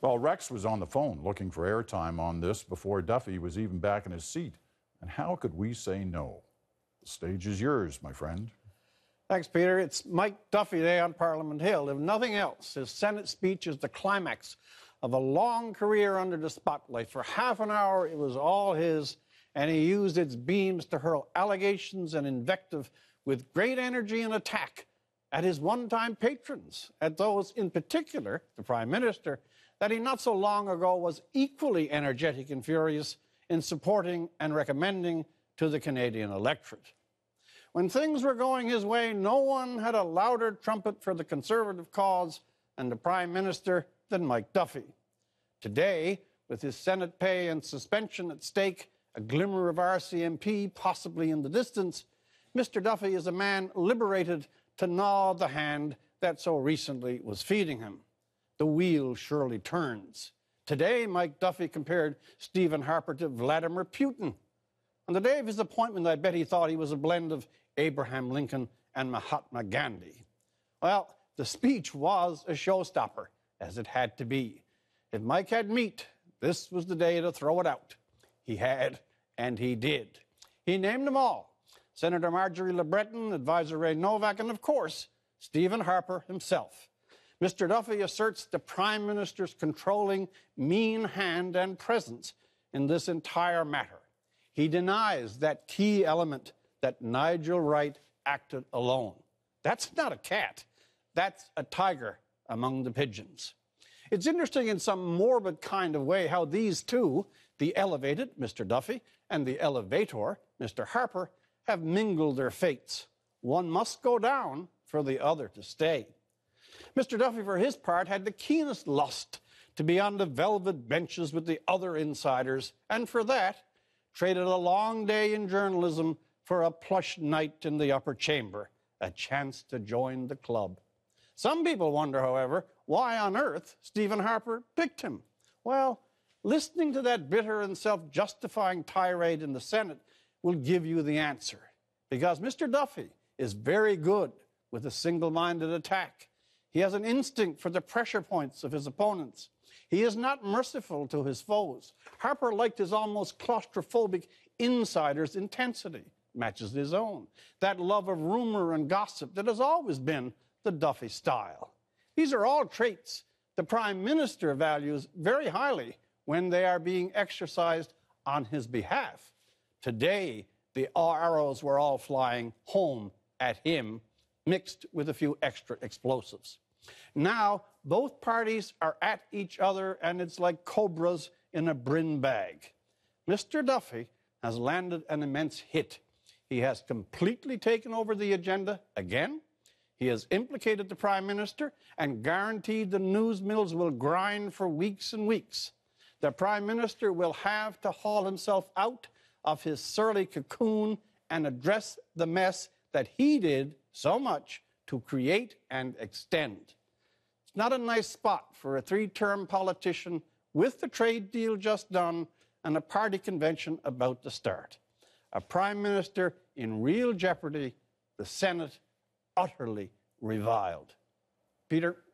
Well, Rex was on the phone looking for airtime on this before Duffy was even back in his seat. And how could we say no? The stage is yours, my friend. Thanks, Peter. It's Mike Duffy Day on Parliament Hill. If nothing else, his Senate speech is the climax of a long career under the spotlight. For half an hour, it was all his, and he used its beams to hurl allegations and invective with great energy and attack at his one-time patrons, at those in particular, the Prime Minister, that he not so long ago was equally energetic and furious in supporting and recommending to the Canadian electorate. When things were going his way, no one had a louder trumpet for the Conservative cause and the Prime Minister than Mike Duffy. Today, with his Senate pay and suspension at stake, a glimmer of RCMP possibly in the distance, Mr. Duffy is a man liberated to gnaw the hand that so recently was feeding him. The wheel surely turns. Today, Mike Duffy compared Stephen Harper to Vladimir Putin. On the day of his appointment, I bet he thought he was a blend of Abraham Lincoln and Mahatma Gandhi. Well, the speech was a showstopper, as it had to be. If Mike had meat, this was the day to throw it out. He had, and he did. He named them all: Senator Marjorie LeBreton, Advisor Ray Novak, and, of course, Stephen Harper himself. Mr. Duffy asserts the Prime Minister's controlling mean hand and presence in this entire matter. He denies that key element that Nigel Wright acted alone. That's not a cat. That's a tiger among the pigeons. It's interesting in some morbid kind of way how these two, the elevated, Mr. Duffy, and the elevator, Mr. Harper, have mingled their fates. One must go down for the other to stay. Mr. Duffy, for his part, had the keenest lust to be on the velvet benches with the other insiders, and for that, traded a long day in journalism for a plush night in the upper chamber, a chance to join the club. Some people wonder, however, why on earth Stephen Harper picked him. Well, listening to that bitter and self-justifying tirade in the Senate will give you the answer, because Mr. Duffy is very good with a single-minded attack. He has an instinct for the pressure points of his opponents. He is not merciful to his foes. Harper liked his almost claustrophobic insider's intensity, matches his own. That love of rumor and gossip that has always been the Duffy style. These are all traits the Prime Minister values very highly when they are being exercised on his behalf. Today, the arrows were all flying home at him, mixed with a few extra explosives. Now, both parties are at each other, and it's like cobras in a brin bag. Mr. Duffy has landed an immense hit. He has completely taken over the agenda again. He has implicated the Prime Minister and guaranteed the news mills will grind for weeks and weeks. The Prime Minister will have to haul himself out of his surly cocoon and address the mess that he did so much to create and extend. It's not a nice spot for a three-term politician with the trade deal just done and a party convention about to start. A Prime Minister in real jeopardy, the Senate utterly reviled. Peter?